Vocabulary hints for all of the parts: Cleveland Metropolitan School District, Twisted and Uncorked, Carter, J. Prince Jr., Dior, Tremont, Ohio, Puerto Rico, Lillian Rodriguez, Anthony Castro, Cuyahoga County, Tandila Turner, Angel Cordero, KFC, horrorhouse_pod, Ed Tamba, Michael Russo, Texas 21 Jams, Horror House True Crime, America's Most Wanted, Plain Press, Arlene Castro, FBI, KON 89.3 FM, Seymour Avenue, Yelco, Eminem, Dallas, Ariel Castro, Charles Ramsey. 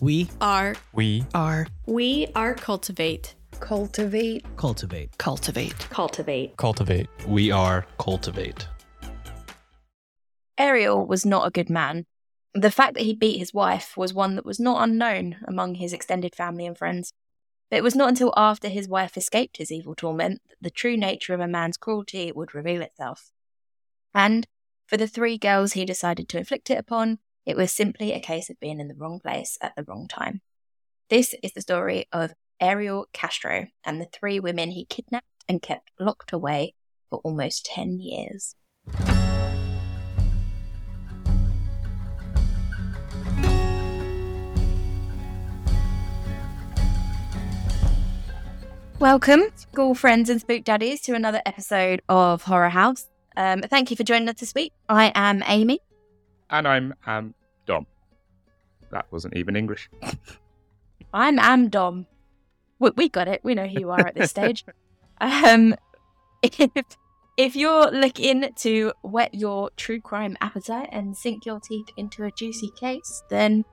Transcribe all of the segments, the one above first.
We are cultivate. We are cultivate. Ariel was not a good man. The fact that he beat his wife was one that was not unknown among his extended family and friends. But it was not until after his wife escaped his evil torment that the true nature of a man's cruelty would reveal itself. And for the three girls he decided to inflict it upon, it was simply a case of being in the wrong place at the wrong time. This is the story of Ariel Castro and the three women he kidnapped and kept locked away for almost 10 years. Welcome, school friends and spook daddies, to another episode of Horror House. Thank you for joining us this week. I am Amy. And I'm Dom. That wasn't even English. I'm Dom. We got it. We know who you are at this stage. If you're looking to whet your true crime appetite and sink your teeth into a juicy case, then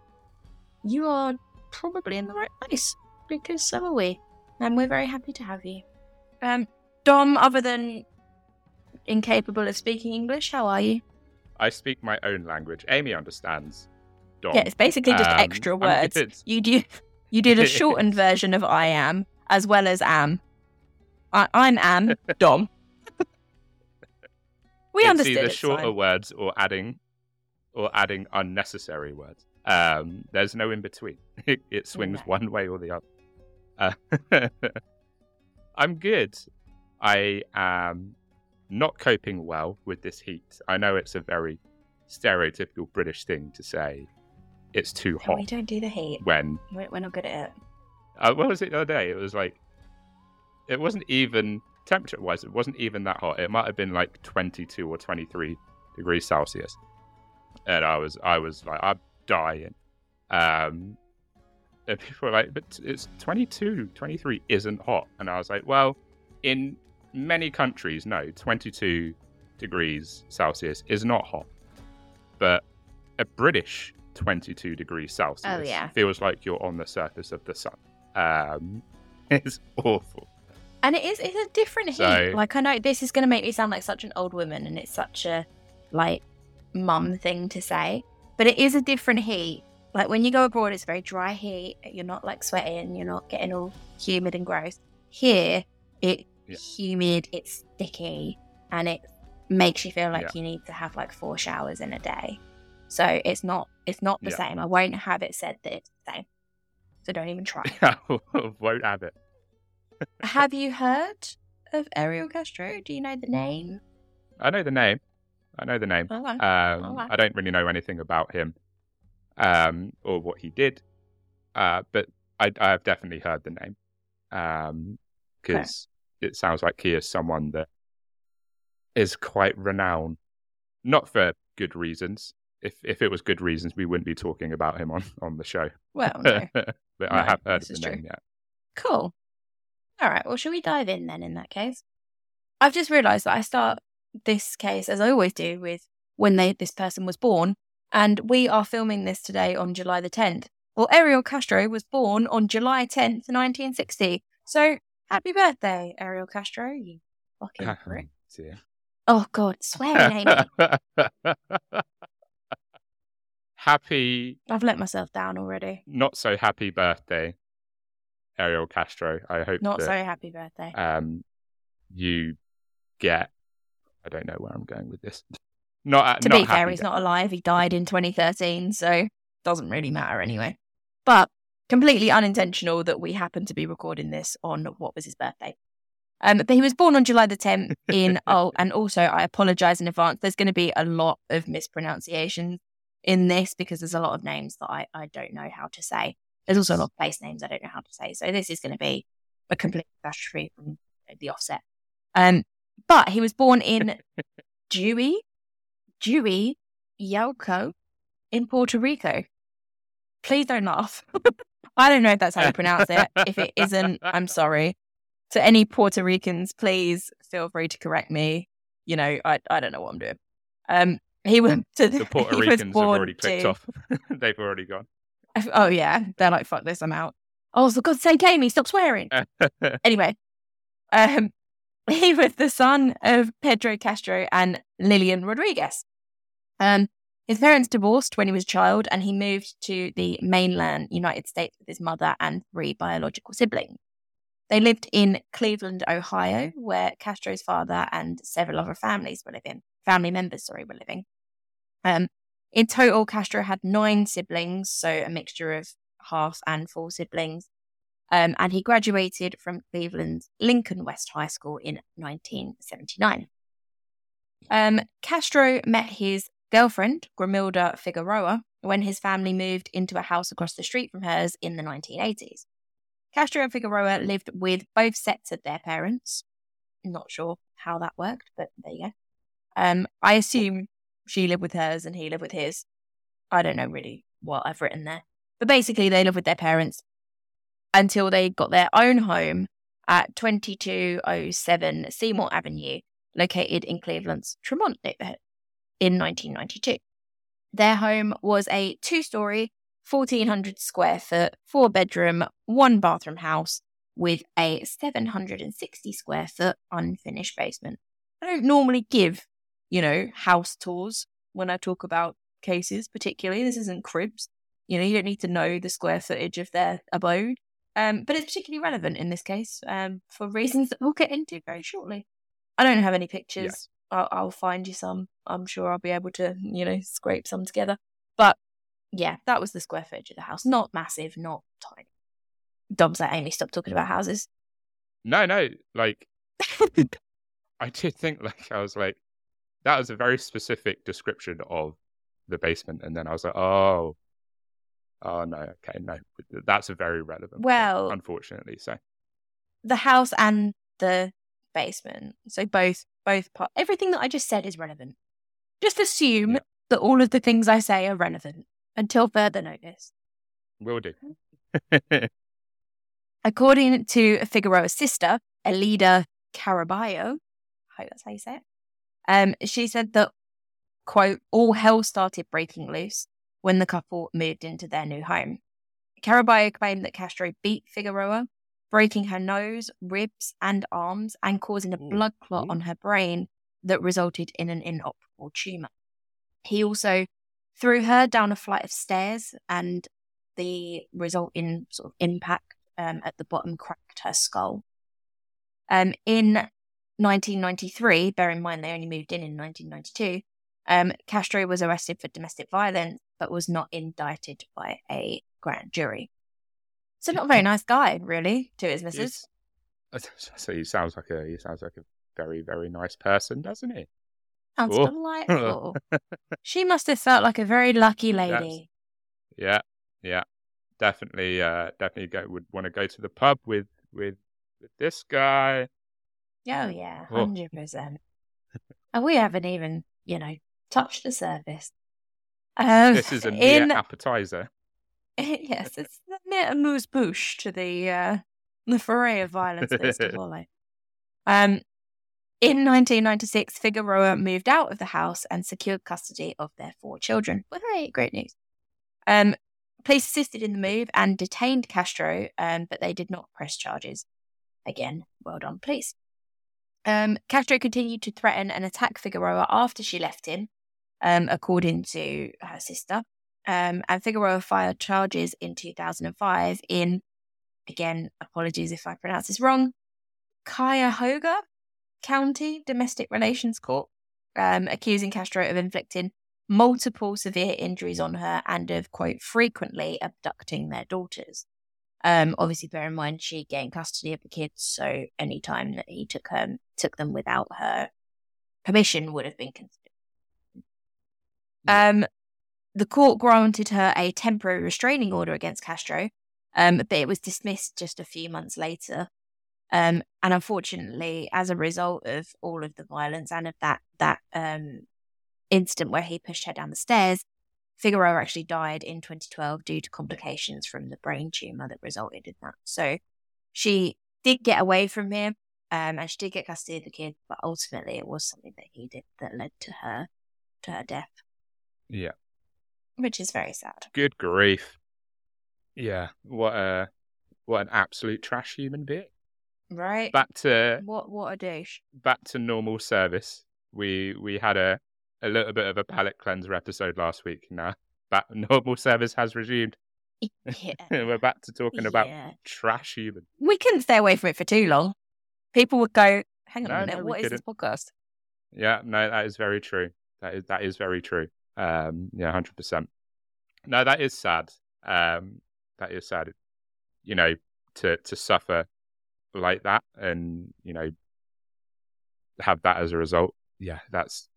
you are probably in the right place, because so are we. And we're very happy to have you. Dom, other than incapable of speaking English, how are you? I speak my own language. Amy understands Dom. Yeah, it's basically just extra words. You did a shortened version of I am, as well as am. I'm am, Dom. We understood. It's either shorter words or adding unnecessary words. There's no in between. It swings one way or the other. I'm good. I am not coping well with this heat. I know it's a very stereotypical British thing to say. It's too hot. We don't do the heat. When? We're not good at it. What was it the other day? It was like, it wasn't even, temperature-wise, it wasn't even that hot. It might have been like 22 or 23 degrees Celsius. And I was like, I'm dying. And people were like, but it's 22, 23 isn't hot. And I was like, well, in many countries, no, 22 degrees Celsius is not hot. But a British 22 degrees Celsius feels like you're on the surface of the sun. It's awful. And it's a different heat. Like, I know this is going to make me sound like such an old woman, and it's such a, like, mum thing to say. But it is a different heat. Like, when you go abroad, it's very dry heat. You're not, like, sweating. You're not getting all humid and gross. Here, it's humid, it's sticky, and it makes you feel like you need to have, like, 4 showers in a day. So it's not the same. I won't have it said that it's the same. So don't even try. I won't have it. Have you heard of Ariel Castro? Do you know the name? I know the name. Oh, wow. I don't really know anything about him. Or what he did, but I have definitely heard the name, because it sounds like he is someone that is quite renowned, not for good reasons. If it was good reasons, we wouldn't be talking about him on the show. Well, no. But no, I have heard of the name yet. Cool. All right. Well, shall we dive in then? In that case, I've just realised that I start this case, as I always do, with when this person was born. And we are filming this today on July the 10th. Well, Ariel Castro was born on July 10th, 1960. So, happy birthday, Ariel Castro, you fucking prick. Oh, God, swearing, Amy. Happy... I've let myself down already. Not so happy birthday, Ariel Castro. I hope not that, so happy birthday. You get... I don't know where I'm going with this. To be fair, he's not alive. He died in 2013, so doesn't really matter anyway. But completely unintentional that we happen to be recording this on what was his birthday. But he was born on July the 10th in... oh, and also I apologise in advance. There's going to be a lot of mispronunciations. in this because there's a lot of names that I don't know how to say. There's also a lot of place names I don't know how to say. So this is going to be a complete catastrophe from the offset. But he was born in Dewey, Yelco, in Puerto Rico. Please don't laugh. I don't know if that's how you pronounce it. If it isn't, I'm sorry. To any Puerto Ricans, please feel free to correct me. You know, I don't know what I'm doing. The Puerto Ricans have already clicked off. They've already gone. Oh, yeah. They're like, fuck this, I'm out. Oh, for God's sake, Amy, stop swearing. Anyway, he was the son of Pedro Castro and Lillian Rodriguez. His parents divorced when he was a child, and he moved to the mainland United States with his mother and 3 biological siblings. They lived in Cleveland, Ohio, where Castro's father and several other family members were living. In total, Castro had 9 siblings, so a mixture of half and full siblings. And he graduated from Cleveland's Lincoln West High School in 1979. Castro met his girlfriend, Grimilda Figueroa, when his family moved into a house across the street from hers in the 1980s. Castro and Figueroa lived with both sets of their parents. Not sure how that worked, but there you go. I assume she lived with hers and he lived with his. I don't know really what I've written there. But basically, they lived with their parents until they got their own home at 2207 Seymour Avenue, located in Cleveland's Tremont neighborhood, in 1992. Their home was a 2-story, 1,400 square foot, 4-bedroom, 1-bathroom house with a 760 square foot unfinished basement. I don't normally give, house tours when I talk about cases, particularly. This isn't Cribs. You don't need to know the square footage of their abode. But it's particularly relevant in this case for reasons that we'll get into very shortly. I don't have any pictures. Yeah. I'll find you some. I'm sure I'll be able to, scrape some together. But yeah, that was the square footage of the house. Not massive, not tiny. Dom's like, Amy, stop talking about houses. No. I did think, that was a very specific description of the basement. And then I was like, oh, no, okay, no. That's a very relevant point, unfortunately. So the house and the basement. So both parts. Everything that I just said is relevant. Just assume that all of the things I say are relevant until further notice. Will do. According to Figueroa's sister, Elida Caraballo, I hope that's how you say it, she said that, quote, all hell started breaking loose when the couple moved into their new home. Caraballo claimed that Castro beat Figueroa, breaking her nose, ribs, and arms, and causing a blood clot on her brain that resulted in an inoperable tumour. He also threw her down a flight of stairs, and the resulting sort of impact at the bottom cracked her skull. In 1993, bear in mind they only moved in 1992, Castro was arrested for domestic violence but was not indicted by a grand jury. So not a very nice guy, really, to his missus. So he sounds like a very, very nice person, doesn't he? Sounds delightful. She must have felt like a very lucky lady. That's, yeah. Definitely would want to go to the pub with this guy. Oh, yeah, 100%. And we haven't even, touched the surface. This is a mere appetizer. Yes, it's a mere amuse-bouche to the foray of violence that is to follow. In 1996, Figueroa moved out of the house and secured custody of their 4 children. Well, hey, great news. Police assisted in the move and detained Castro, but they did not press charges. Again, well done, police. Castro continued to threaten and attack Figueroa after she left him, according to her sister. And Figueroa filed charges in 2005 in, again, apologies if I pronounce this wrong, Cuyahoga County Domestic Relations Court, accusing Castro of inflicting multiple severe injuries on her and of, quote, frequently abducting their daughters. Obviously, bear in mind, she gained custody of the kids, so any time that he took them without her permission would have been considered. The court granted her a temporary restraining order against Castro, but it was dismissed just a few months later. And unfortunately, as a result of all of the violence and of that incident where he pushed her down the stairs, Figueroa actually died in 2012 due to complications from the brain tumor that resulted in that. So she did get away from him, and she did get custody of the kid, but ultimately it was something that he did that led to her death. Yeah. Which is very sad. Good grief. Yeah. What an absolute trash human being. Right. Back to what a douche. Back to normal service. We had a little bit of a palate cleanser episode last week. Now, normal service has resumed. Yeah. We're back to talking about trash human. We couldn't stay away from it for too long. People would go, hang on a minute, what is this podcast? Yeah, no, that is very true. That is very true. 100%. No, that is sad. That is sad. You know, to suffer like that and, you know, have that as a result. Yeah, that's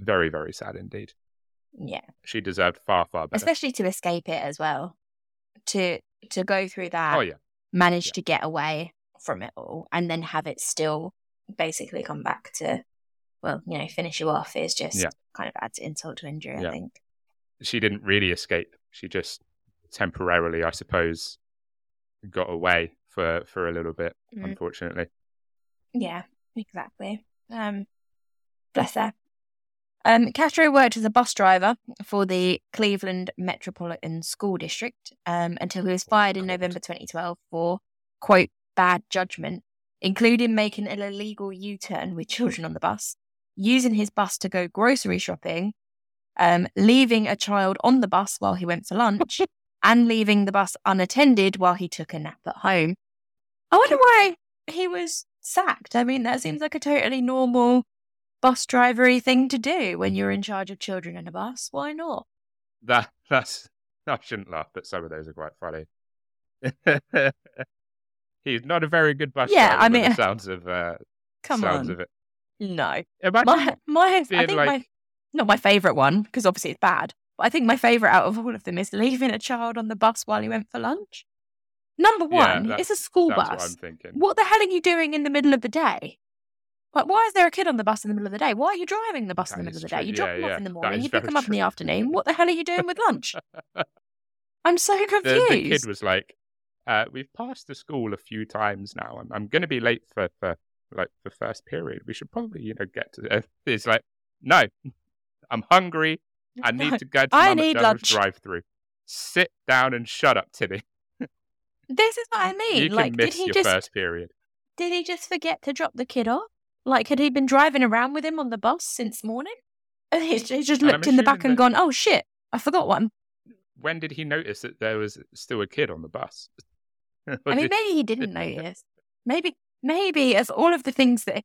very, very sad indeed. Yeah. She deserved far, far better. Especially to escape it as well. To go through that, manage to get away from it all and then have it still basically come back to, well, you know, finish you off is just kind of adds insult to injury, I think. She didn't really escape. She just temporarily, I suppose, got away for a little bit, unfortunately. Yeah, exactly. Bless her. Castro worked as a bus driver for the Cleveland Metropolitan School District until he was fired in November 2012 for, quote, bad judgment, including making an illegal U-turn with children on the bus, using his bus to go grocery shopping, leaving a child on the bus while he went for lunch, and leaving the bus unattended while he took a nap at home. I wonder why he was sacked. I mean, that seems like a totally normal bus drivery thing to do when you're in charge of children in a bus. Why not? I shouldn't laugh, but some of those are quite funny. He's not a very good bus driver. I mean, the sounds of of it. No, imagine my favourite one, because obviously it's bad. I think my favourite out of all of them is leaving a child on the bus while he went for lunch. Number one, it's a school bus. That's what I'm thinking. What the hell are you doing in the middle of the day? Like, why is there a kid on the bus in the middle of the day? Why are you driving the bus in the middle of the day? You drop them off in the morning, you pick them up in the afternoon. What the hell are you doing with lunch? I'm so confused. The kid was like, we've passed the school a few times now. I'm going to be late for first period. We should probably, get to it. It's like, no, I'm hungry. I need to go to my McDonald's drive-thru. Sit down and shut up, Timmy. This is what I mean. You can miss your first period. Did he just forget to drop the kid off? Like, had he been driving around with him on the bus since morning? And he just looked in the back and gone, oh, shit, I forgot one. When did he notice that there was still a kid on the bus? I mean, maybe he didn't notice. Maybe of all of the things that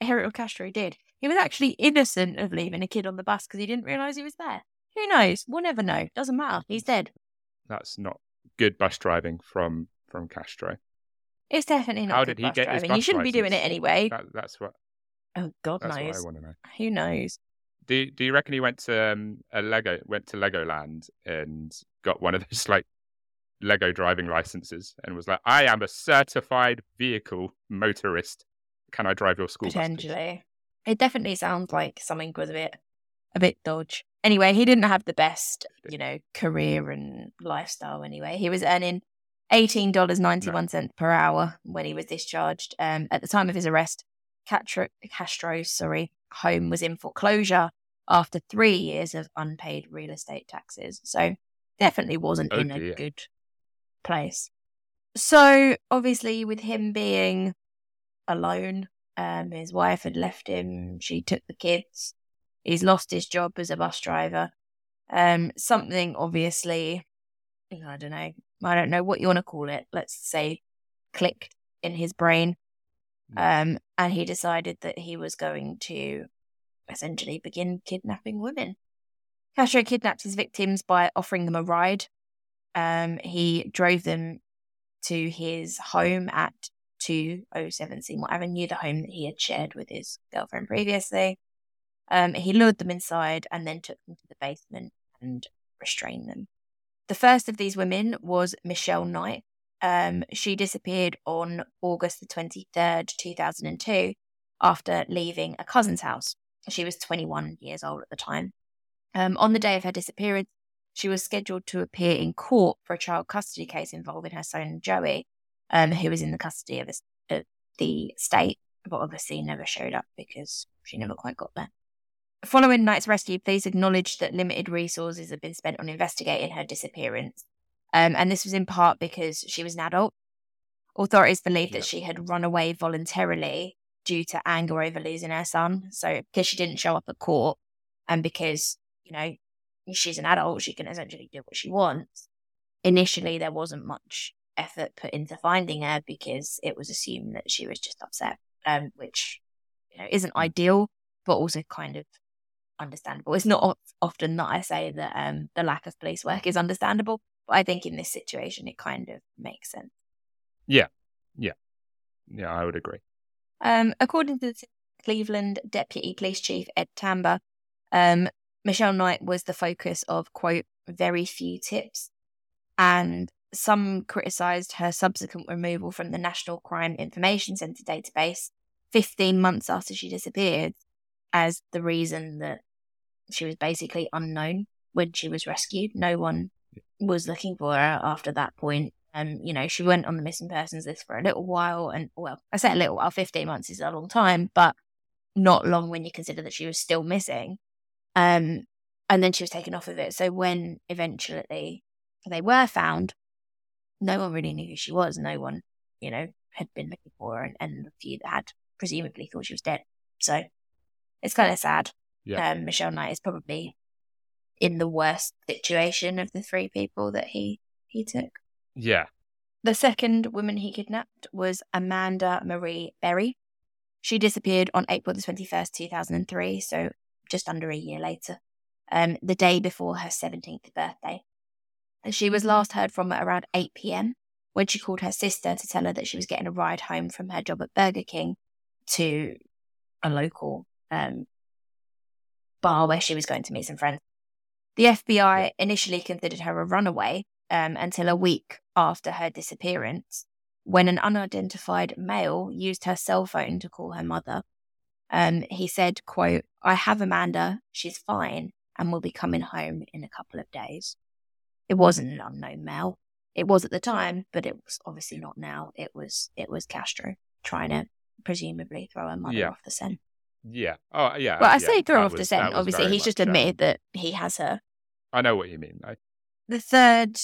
Ariel Castro did, he was actually innocent of leaving a kid on the bus because he didn't realise he was there. Who knows? We'll never know. Doesn't matter. He's dead. That's not good bus driving from Castro. It's definitely not. How good did he bus get driving. His bus You shouldn't license? Be doing it anyway. That's what. Oh God that's knows. That's what I want to know. Who knows? Do you reckon he went to Legoland and got one of those Lego driving licenses and was like, I am a certified vehicle motorist. Can I drive your school bus? Potentially. It definitely sounds like something was a bit dodge. Anyway, he didn't have the best, career and lifestyle anyway. He was earning $18.91 per hour when he was discharged. At the time of his arrest, Castro's home was in foreclosure after 3 years of unpaid real estate taxes. So definitely wasn't in a good place. So obviously with him being alone, his wife had left him. She took the kids. He's lost his job as a bus driver. Something obviously, I don't know what you want to call it. Let's say clicked in his brain. And he decided that he was going to essentially begin kidnapping women. Castro kidnapped his victims by offering them a ride. He drove them to his home at 207 Seymour Avenue, the home that he had shared with his girlfriend previously. He lured them inside and then took them to the basement and restrain them. The first of these women was Michelle Knight. She disappeared on August the 23rd, 2002, after leaving a cousin's house. She was 21 years old at the time. On the day of her disappearance, she was scheduled to appear in court for a child custody case involving her son Joey, who was in the custody of the state, but obviously never showed up because she never quite got there. Following Knight's rescue, police acknowledged that limited resources had been spent on investigating her disappearance. And this was in part because she was an adult. Authorities believed that she had run away voluntarily due to anger over losing her son. So because she didn't show up at court and because, you know, she's an adult, she can essentially do what she wants. Initially, there wasn't much effort put into finding her because it was assumed that she was just upset, which, you know, isn't ideal, but also kind of understandable. It's not often that I say that the lack of police work is understandable, but I think in this situation it kind of makes sense. Yeah, I would agree. According to the Cleveland Deputy Police Chief Ed Tamba, Michelle Knight was the focus of, quote, very few tips, and some criticised her subsequent removal from the National Crime Information Center database 15 months after she disappeared as the reason that she was basically unknown when she was rescued. No one was looking for her after that point. You know, she went on the missing persons list for a little while, and, well, I say a little while, 15 months is a long time, but not long when you consider that she was still missing. And then she was taken off of it. So when eventually they were found, no one really knew who she was. No one, you know, had been looking for her, and the few that had presumably thought she was dead. So it's kind of sad. Yeah. Michelle Knight is probably in the worst situation of the three people that he took. Yeah. The second woman he kidnapped was Amanda Marie Berry. She disappeared on April the 21st, 2003, so just under a year later, the day before her 17th birthday. And she was last heard from at around 8 p.m. when she called her sister to tell her that she was getting a ride home from her job at Burger King to a local bar where she was going to meet some friends. The FBI initially considered her a runaway until a week after her disappearance, when an unidentified male used her cell phone to call her mother. He said, quote, "I have Amanda, she's fine, and will be coming home in a couple of days." It wasn't an unknown male. It was at the time, but it was obviously not now. It was Castro trying to presumably throw her mother off the scent. Yeah. Oh, yeah. Well, I say throw off the scent. Obviously, he's just admitted that he has her. I know what you mean. The third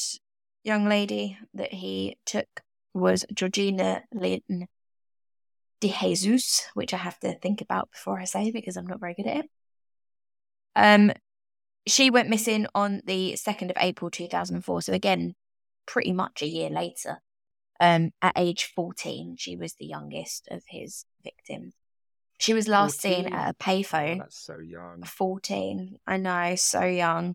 young lady that he took was Georgina DeJesus, which I have to think about before I say because I'm not very good at it. She went missing on the 2nd of April 2004. So again, pretty much a year later. At age 14, she was the youngest of his victims. She was last seen at a payphone. Oh, that's so young. 14. I know, so young.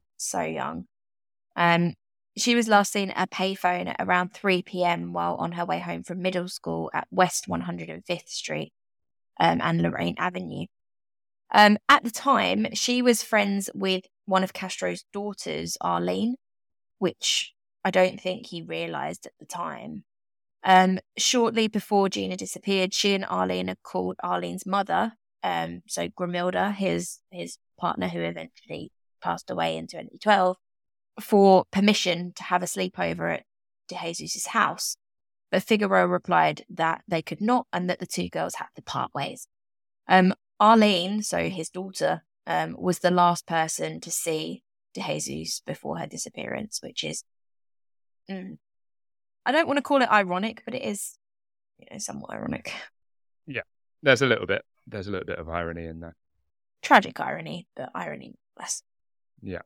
She was last seen at a payphone at around 3 p.m. while on her way home from middle school at West 105th Street and Lorraine Avenue. At the time, she was friends with one of Castro's daughters, Arlene, which I don't think he realised at the time. Shortly before Gina disappeared, she and Arlene had called Arlene's mother, so Grimilda, his partner who eventually passed away in 2012, for permission to have a sleepover at DeJesus' house. But Figueroa replied that they could not and that the two girls had to part ways. Arlene, so his daughter, was the last person to see DeJesus before her disappearance, which is, I don't want to call it ironic, but it is, you know, somewhat ironic. Yeah, there's a little bit of irony in there. Tragic irony, but irony less. Yeah.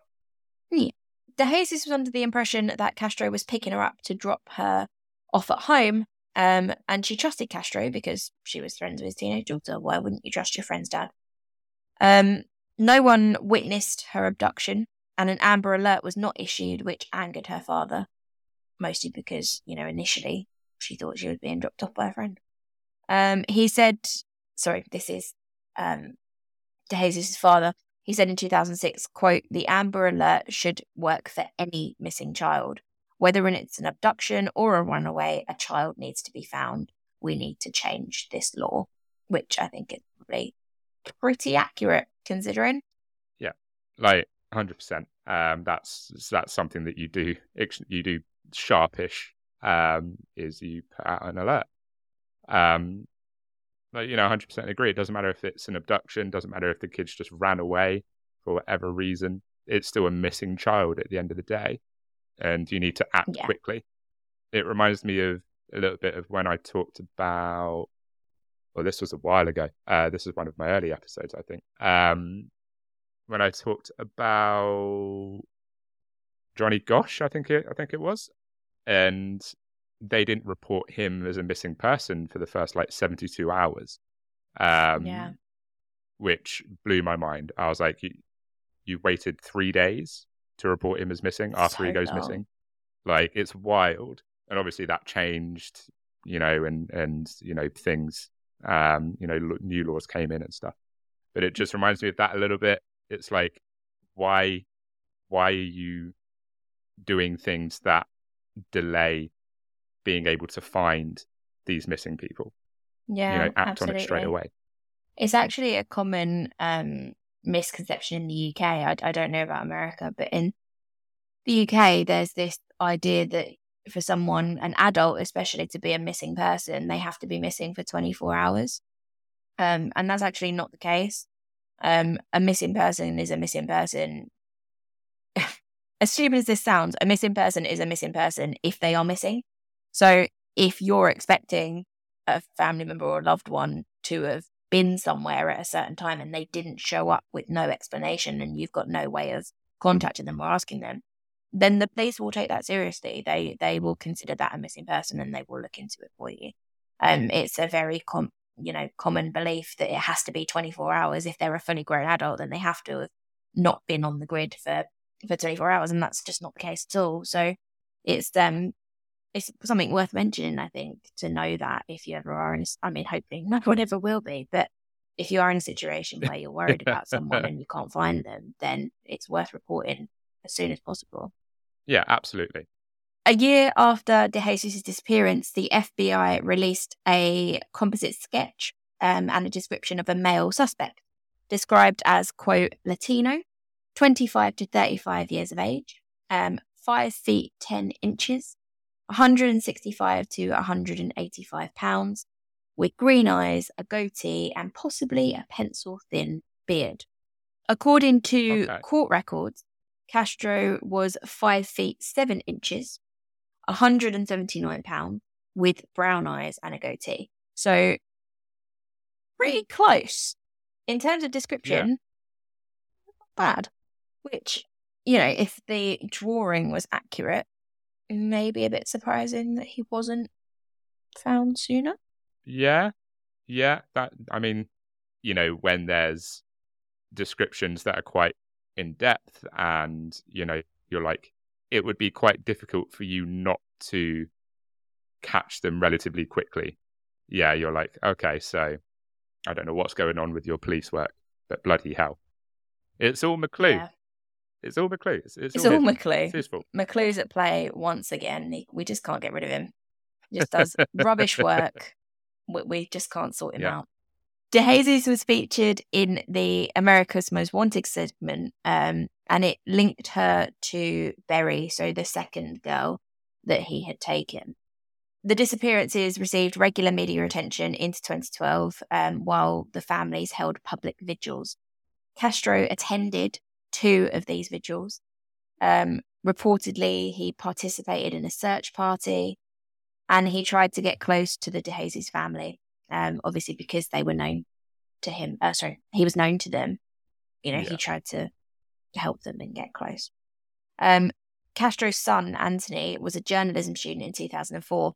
DeJesus was under the impression that Castro was picking her up to drop her off at home, and she trusted Castro because she was friends with his teenage daughter. Why wouldn't you trust your friend's dad? No one witnessed her abduction, and an Amber Alert was not issued, which angered her father, mostly because, you know, initially she thought she was being dropped off by a friend. He said, this is DeJesus' father. He said in 2006, quote, "The Amber Alert should work for any missing child. Whether it's an abduction or a runaway, a child needs to be found. We need to change this law," which I think is probably pretty accurate considering. Yeah, like 100%. That's something that you do sharpish, is you put out an alert. But, you know, 100% agree. It doesn't matter if it's an abduction, doesn't matter if the kids just ran away for whatever reason. It's still a missing child at the end of the day, and you need to act quickly. It reminds me of a little bit of when I talked about, well, this was a while ago. This is one of my early episodes, I think. When I talked about Johnny Gosh, I think it was, and they didn't report him as a missing person for the first like 72 hours, which blew my mind. I was like, you waited 3 days to report him as missing after he goes missing? Like, it's wild. And obviously that changed, you know, and you know, things, you know, new laws came in and stuff. But it just reminds me of that a little bit. It's like, why are you doing things that delay being able to find these missing people? Yeah, you know, act absolutely on it straight away. It's actually a common misconception in the UK. I don't know about America, but in the UK, there's this idea that for someone, an adult especially, to be a missing person, they have to be missing for 24 hours. And that's actually not the case. A missing person is a missing person. As stupid as this sounds, a missing person is a missing person if they are missing. So if you're expecting a family member or a loved one to have been somewhere at a certain time and they didn't show up with no explanation and you've got no way of contacting them or asking them, then the police will take that seriously. They will consider that a missing person and they will look into it for you. It's a very common belief that it has to be 24 hours. If they're a fully grown adult, then they have to have not been on the grid for 24 hours, and that's just not the case at all. So it's something worth mentioning, I think, to know that if you ever are in I mean, hopefully no one ever will be, but if you are in a situation where you're worried about someone and you can't find them, then it's worth reporting as soon as possible. Yeah, absolutely. A year after DeJesus' disappearance, the FBI released a composite sketch and a description of a male suspect, described as, quote, Latino, 25 to 35 years of age, 5 feet 10 inches, 165 to 185 pounds, with green eyes, a goatee, and possibly a pencil-thin beard. According to court records, Castro was 5 feet 7 inches, 179 pounds, with brown eyes and a goatee. So, pretty close. In terms of description, not bad. Which, you know, if the drawing was accurate, maybe a bit surprising that he wasn't found sooner. Yeah. That, I mean, you know, when there's descriptions that are quite in depth and, you know, you're like, it would be quite difficult for you not to catch them relatively quickly. Yeah, you're like, okay, so I don't know what's going on with your police work, but bloody hell. It's all McClue. Yeah. It's all McClue. It's all McClue. It's his fault. McClue's at play once again. We just can't get rid of him. He just does rubbish work. We just can't sort him out. DeJesus was featured in the America's Most Wanted segment, and it linked her to Berry, so the second girl that he had taken. The disappearances received regular media attention into 2012, while the families held public vigils. Castro attended 2 of these vigils. Reportedly, he participated in a search party, and he tried to get close to the DeJesus family. Obviously, because they were known to him. He was known to them. You know, he tried to help them and get close. Castro's son, Anthony, was a journalism student in 2004,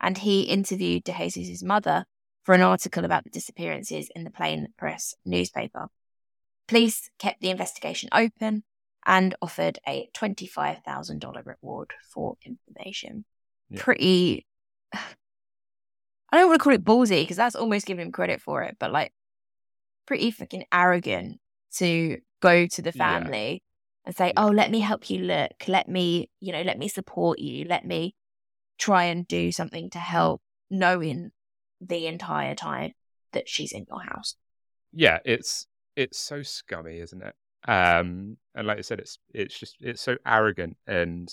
and he interviewed DeJesus' mother for an article about the disappearances in the Plain Press newspaper. Police kept the investigation open and offered a $25,000 reward for information. Yeah. Pretty... I don't want to call it ballsy because that's almost giving him credit for it, but like pretty fucking arrogant to go to the family and say, oh, let me help you look. Let me, you know, let me support you. Let me try and do something to help, knowing the entire time that she's in your house. Yeah, it's so scummy, isn't it? And like I said, it's just so arrogant, and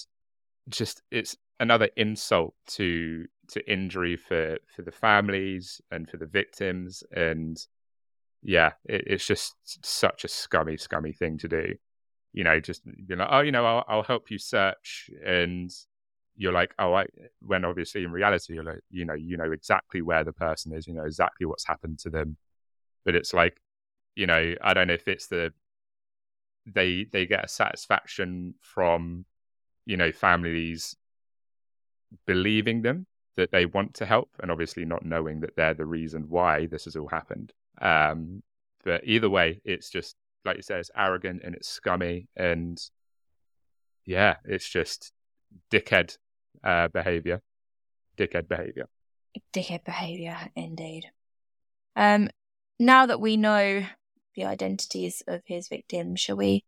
just it's another insult to injury for the families and for the victims. And yeah, it's just such a scummy thing to do. You know, just you're like, oh, you know, I'll help you search, and you're like, oh, when obviously in reality you're like, you know exactly where the person is, you know exactly what's happened to them. But it's like, you know, I don't know if it's they get a satisfaction from, you know, families believing them that they want to help, and obviously not knowing that they're the reason why this has all happened. But either way, it's just, like you said, it's arrogant and it's scummy, and yeah, it's just dickhead behavior indeed. Now that we know the identities of his victims, shall we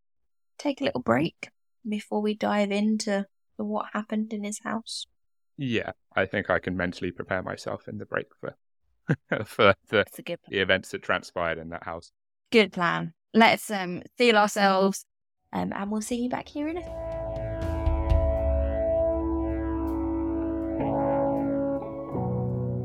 take a little break before we dive into what happened in his house? Yeah, I think I can mentally prepare myself in the break for for the events that transpired in that house. Good plan. Let's feel ourselves, and we'll see you back here in a...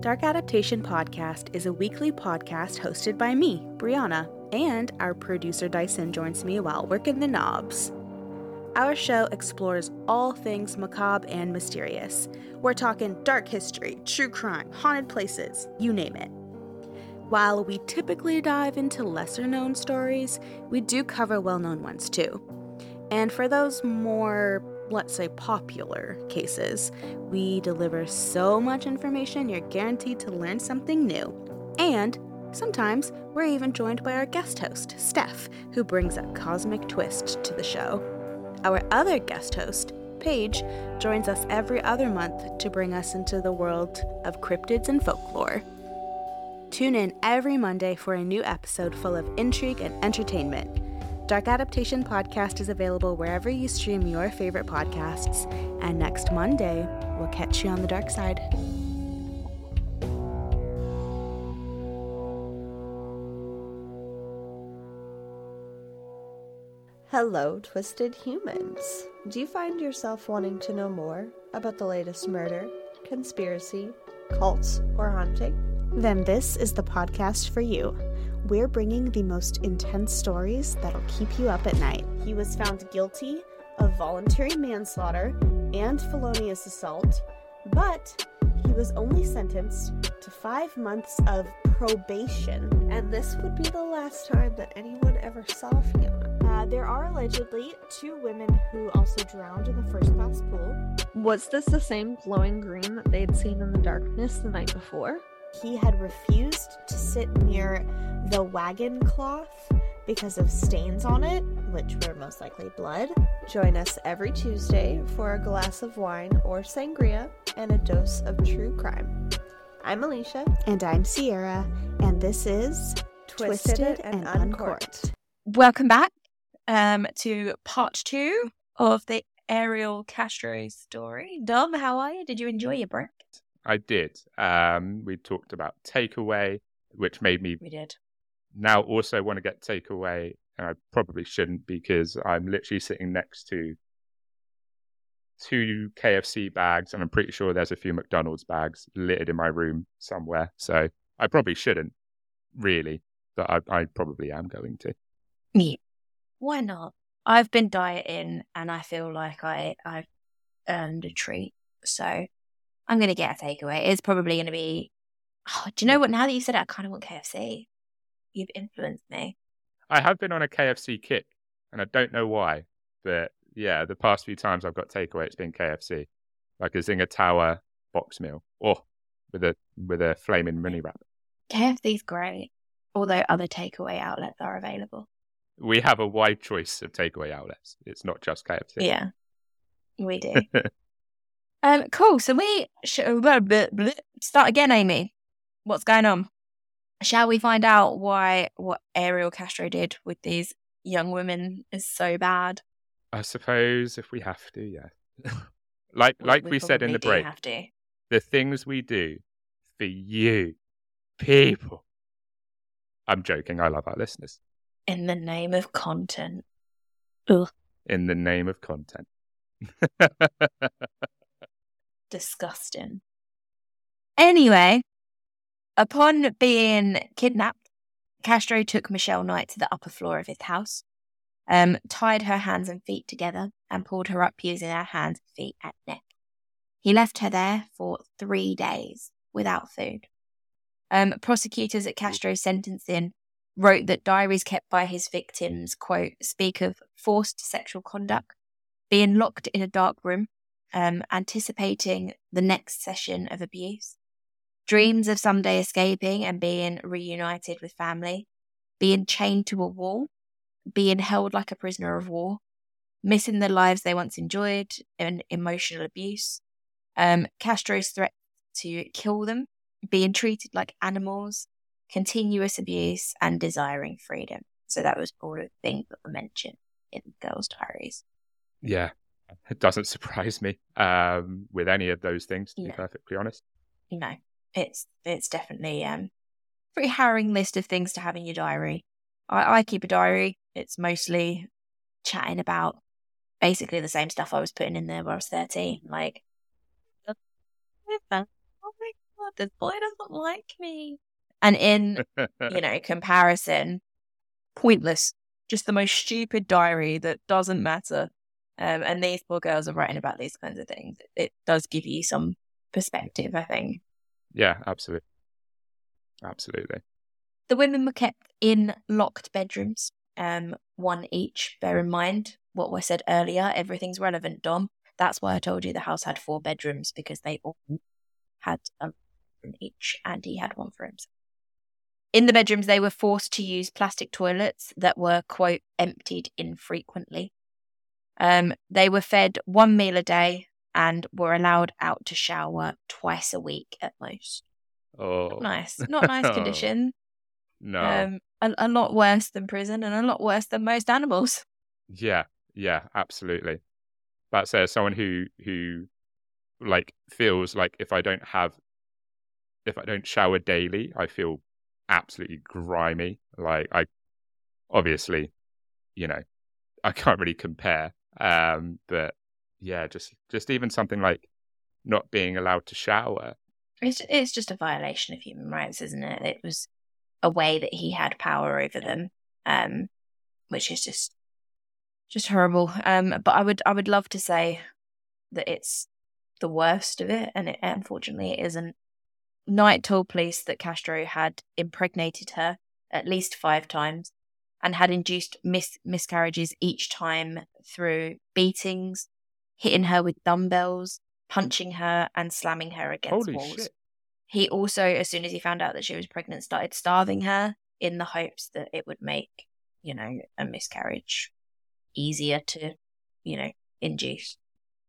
Dark Adaptation Podcast is a weekly podcast hosted by me, Brianna, and our producer Dyson joins me while working the knobs. Our show explores all things macabre and mysterious. We're talking dark history, true crime, haunted places, you name it. While we typically dive into lesser-known stories, we do cover well-known ones too. And for those more, let's say, popular cases, we deliver so much information you're guaranteed to learn something new. And sometimes we're even joined by our guest host, Steph, who brings a cosmic twist to the show. Our other guest host, Paige, joins us every other month to bring us into the world of cryptids and folklore. Tune in every Monday for a new episode full of intrigue and entertainment. Dark Adaptation Podcast is available wherever you stream your favorite podcasts, and next Monday, we'll catch you on the dark side. Hello, Twisted Humans. Do you find yourself wanting to know more about the latest murder, conspiracy, cults, or haunting? Then this is the podcast for you. We're bringing the most intense stories that'll keep you up at night. He was found guilty of voluntary manslaughter and felonious assault, but he was only sentenced to 5 months of probation, and this would be the last time that anyone ever saw him. There are allegedly 2 women who also drowned in the first-class pool. Was this the same glowing green that they'd seen in the darkness the night before? He had refused to sit near the wagon cloth because of stains on it, which were most likely blood. Join us every Tuesday for a glass of wine or sangria and a dose of true crime. I'm Alicia. And I'm Sierra. And this is Twisted and Uncorked. Welcome back to part 2 of the Ariel Castro story. Dom, how are you? Did you enjoy your break? I did. We talked about takeaway, which made me now also want to get takeaway, and I probably shouldn't because I'm literally sitting next to 2 KFC bags, and I'm pretty sure there's a few McDonald's bags littered in my room somewhere. So I probably shouldn't, really, but I probably am going to. Yeah. Why not? I've been dieting, and I feel like I've earned a treat, so I'm going to get a takeaway. It's probably going to be... Oh, do you know what? Now that you've said it, I kind of want KFC. You've influenced me. I have been on a KFC kick, and I don't know why. But yeah, the past few times I've got takeaway, it's been KFC. Like a Zinger Tower box meal. Oh, with a flaming mini wrap. KFC's great. Although other takeaway outlets are available. We have a wide choice of takeaway outlets. It's not just KFC. Yeah, we do. Cool. So we start again, Amy. What's going on? Shall we find out what Ariel Castro did with these young women is so bad. I suppose if we have to, yeah. like we said in the break, the things we do for you people. I'm joking. I love our listeners. In the name of content. Ugh. In the name of content. Disgusting. Anyway, upon being kidnapped, Castro took Michelle Knight to the upper floor of his house, tied her hands and feet together, and pulled her up using her hands, feet, and neck. He left her there for 3 days without food. Prosecutors at Castro's sentencing wrote that diaries kept by his victims, quote, speak of forced sexual conduct, being locked in a dark room, anticipating the next session of abuse, dreams of someday escaping and being reunited with family, being chained to a wall, being held like a prisoner of war, missing the lives they once enjoyed, and emotional abuse, Castro's threat to kill them, being treated like animals, continuous abuse, and desiring freedom. So that was all the things that were mentioned in the girls' diaries. Yeah, it doesn't surprise me with any of those things, to be perfectly honest. No, it's definitely a pretty harrowing list of things to have in your diary. I keep a diary. It's mostly chatting about basically the same stuff I was putting in there when I was 13. Like, oh my God, this boy doesn't like me. And in, comparison, pointless. Just the most stupid diary that doesn't matter. And these poor girls are writing about these kinds of things. It does give you some perspective, I think. Yeah, absolutely. Absolutely. The women were kept in locked bedrooms, one each. Bear in mind what I said earlier, everything's relevant, Dom. That's why I told you the house had 4 bedrooms, because they all had a room each, and he had one for himself. In the bedrooms, they were forced to use plastic toilets that were, quote, emptied infrequently. They were fed 1 meal a day and were allowed out to shower twice a week at most. Oh, not nice condition. No, a lot worse than prison and a lot worse than most animals. Yeah, absolutely. That's someone who like feels like if I don't shower daily, I feel absolutely grimy. Like I obviously, I can't really compare. But yeah, just even something like not being allowed to shower. It's just a violation of human rights, isn't it? It was a way that he had power over them, which is just horrible. But I would love to say that it's the worst of it, and unfortunately it isn't. Knight told police that Castro had impregnated her at least 5 times and had induced miscarriages each time through beatings, hitting her with dumbbells, punching her and slamming her against walls. Shit. He also, as soon as he found out that she was pregnant, started starving her in the hopes that it would make, a miscarriage easier to, induce.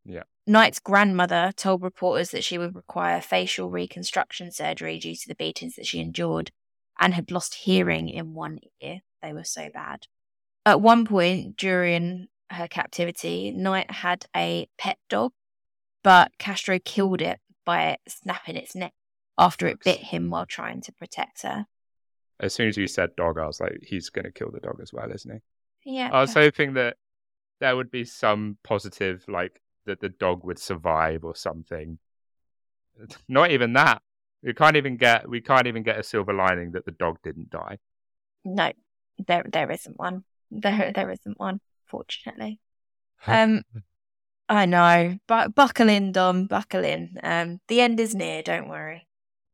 Yeah. Knight's grandmother told reporters that she would require facial reconstruction surgery due to the beatings that she endured and had lost hearing in one ear. They were so bad. At one point during her captivity, Knight had a pet dog, but Castro killed it by snapping its neck after it bit him while trying to protect her. As soon as you said dog, I was like, he's going to kill the dog as well, isn't he? Yeah. I was hoping that there would be some positive, like that the dog would survive or something. Not even that. We can't even get a silver lining that the dog didn't die. No, there isn't one. There isn't one, fortunately. I know, but buckle in, Dom, buckle in. The end is near, don't worry.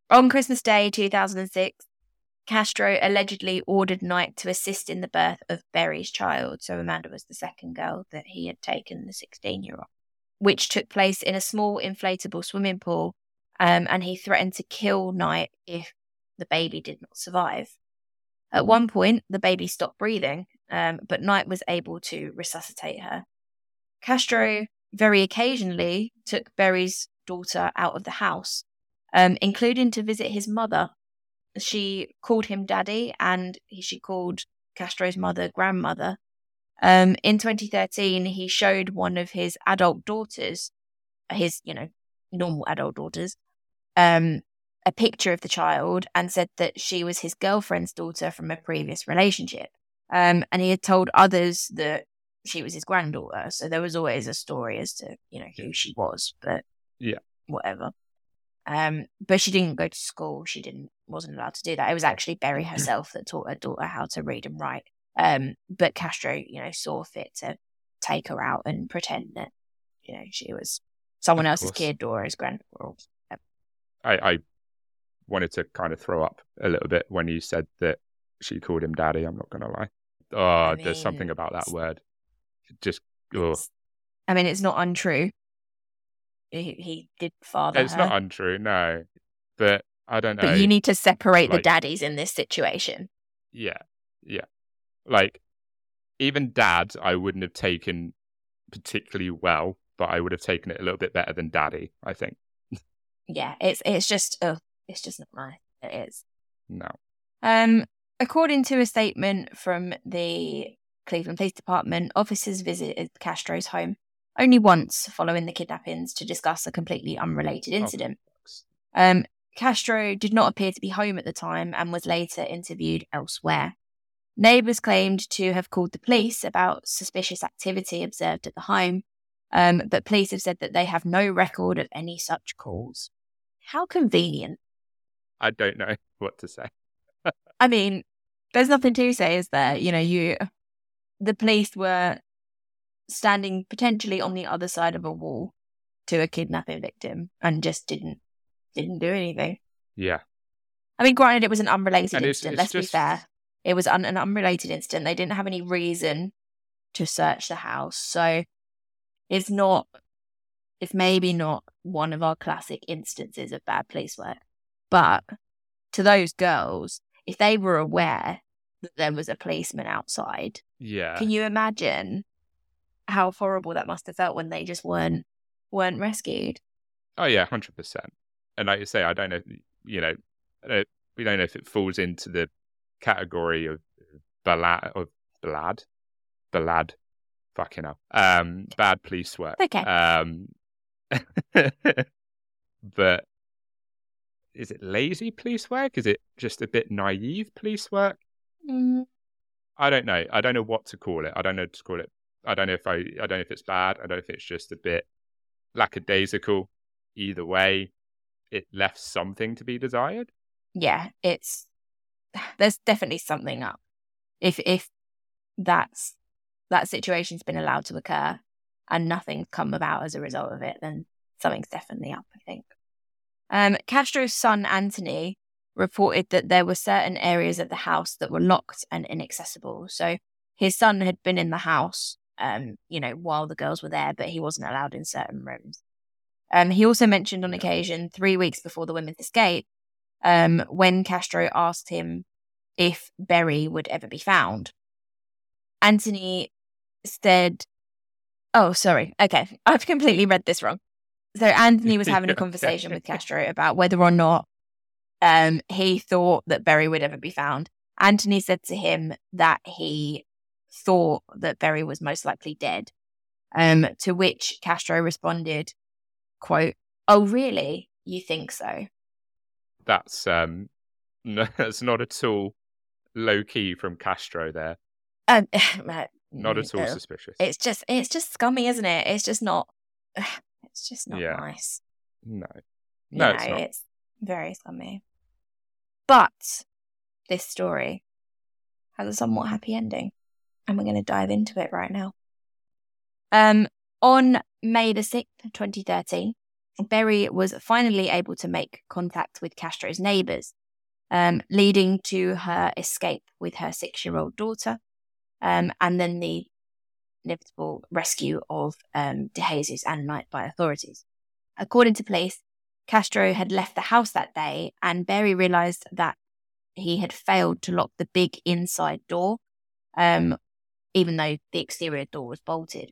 On Christmas Day 2006, Castro allegedly ordered Knight to assist in the birth of Berry's child. So Amanda was the second girl that he had taken, the 16-year-old, which took place in a small inflatable swimming pool, and he threatened to kill Knight if the baby did not survive. At one point, the baby stopped breathing, but Knight was able to resuscitate her. Castro very occasionally took Berry's daughter out of the house, including to visit his mother. She called him daddy, and she called Castro's mother grandmother, In 2013, he showed one of his adult daughters, his, you know, normal adult daughters, a picture of the child and said that she was his girlfriend's daughter from a previous relationship. And he had told others that she was his granddaughter. So there was always a story as to, you know, who she was, but yeah, whatever. But she didn't go to school. She wasn't allowed to do that. It was actually Berry herself that taught her daughter how to read and write. But Castro, you know, saw fit to take her out and pretend that, you know, she was someone else's kid or his granddaughter. I wanted to kind of throw up a little bit when you said that she called him daddy. I'm not going to lie. Oh, I mean, there's something about that word. Just, oh. I mean, it's not untrue. He did father her. It's not untrue, no. But I don't know. But you need to separate the daddies in this situation. Yeah, yeah. Like, even dad, I wouldn't have taken particularly well, but I would have taken it a little bit better than daddy, I think. Yeah, it's just not nice. It is. No. According to a statement from the Cleveland Police Department, officers visited Castro's home only once following the kidnappings to discuss a completely unrelated incident. Castro did not appear to be home at the time and was later interviewed elsewhere. Neighbours claimed to have called the police about suspicious activity observed at the home, but police have said that they have no record of any such calls. How convenient. I don't know what to say. I mean, there's nothing to say, is there? You know, the police were standing potentially on the other side of a wall to a kidnapping victim and just didn't do anything. Yeah. I mean, granted, it was an unrelated incident, let's be fair. It was an unrelated incident. They didn't have any reason to search the house. So it's maybe not one of our classic instances of bad police work. But to those girls, if they were aware that there was a policeman outside, yeah, can you imagine how horrible that must have felt when they just weren't rescued? Oh, yeah, 100%. And like you say, I don't know, you know, we don't know if it falls into the category of ballad, fucking hell, bad police work. Okay. But is it lazy police work? Is it just a bit naive police work? I don't know. I don't know what to call it. I don't know if I don't know if it's bad. I don't know if it's just a bit lackadaisical. Either way, it left something to be desired. Yeah, there's definitely something up. If that situation's been allowed to occur and nothing's come about as a result of it, then something's definitely up, I think. Castro's son, Anthony, reported that there were certain areas of the house that were locked and inaccessible. So his son had been in the house, you know, while the girls were there, but he wasn't allowed in certain rooms. He also mentioned on occasion, 3 weeks before the women's escape, when Castro asked him if Berry would ever be found. Anthony said, oh, sorry. Okay. I've completely read this wrong. So Anthony was having a conversation with Castro about whether or not he thought that Berry would ever be found. Anthony said to him that he thought that Berry was most likely dead, to which Castro responded, quote, "Oh, really? You think so?" That's no, that's not at all low key from Castro there. Not at all suspicious. It's just scummy, isn't it? It's just not yeah. Nice. No, you know, it's very scummy. But this story has a somewhat happy ending, and we're going to dive into it right now. On May the 6th, 2013. Berry was finally able to make contact with Castro's neighbours, leading to her escape with her 6-year-old daughter, and then the inevitable rescue of DeJesus and Knight by authorities. According to police, Castro had left the house that day, and Berry realised that he had failed to lock the big inside door, even though the exterior door was bolted.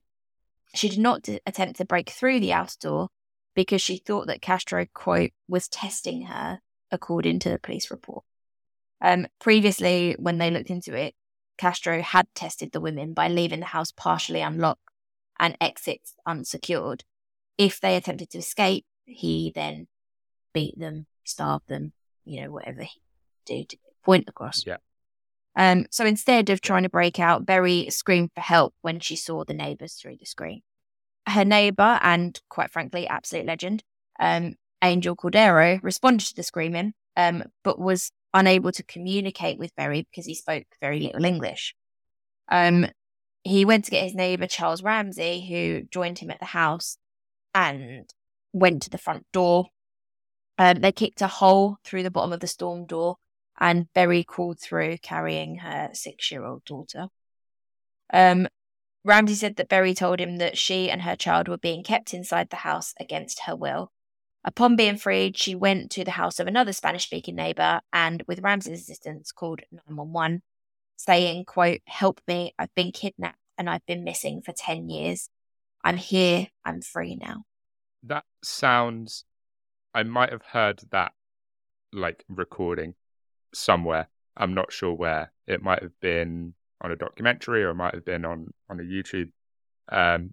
She did not attempt to break through the outer door, because she thought that Castro, quote, "was testing her," according to the police report. Previously, when they looked into it, Castro had tested the women by leaving the house partially unlocked and exits unsecured. If they attempted to escape, he then beat them, starved them, you know, whatever he did to get the point across. Yeah. So instead of trying to break out, Berry screamed for help when she saw the neighbours through the screen. Her neighbour, and quite frankly, absolute legend, Angel Cordero, responded to the screaming, but was unable to communicate with Berry because he spoke very little English. He went to get his neighbour, Charles Ramsey, who joined him at the house and went to the front door. They kicked a hole through the bottom of the storm door, and Berry crawled through carrying her 6-year-old daughter. Ramsey said that Berry told him that she and her child were being kept inside the house against her will. Upon being freed, she went to the house of another Spanish-speaking neighbour and, with Ramsey's assistance, called 911, saying, quote, "Help me, I've been kidnapped and I've been missing for 10 years. I'm here, I'm free now." That sounds... I might have heard that, like, recording somewhere. I'm not sure where. It might have been on a documentary or it might have been on a YouTube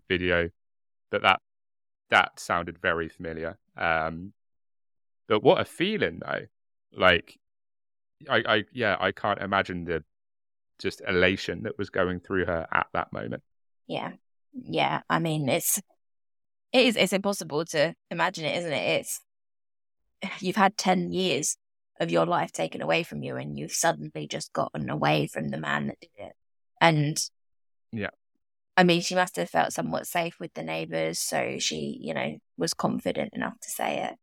video, but that sounded very familiar. But what a feeling, though. Like, I can't imagine the just elation that was going through her at that moment. Yeah. I mean, it's impossible to imagine it, isn't it? You've had 10 years of your life taken away from you, and you've suddenly just gotten away from the man that did it. And yeah, I mean, she must have felt somewhat safe with the neighbours, so she, you know, was confident enough to say it.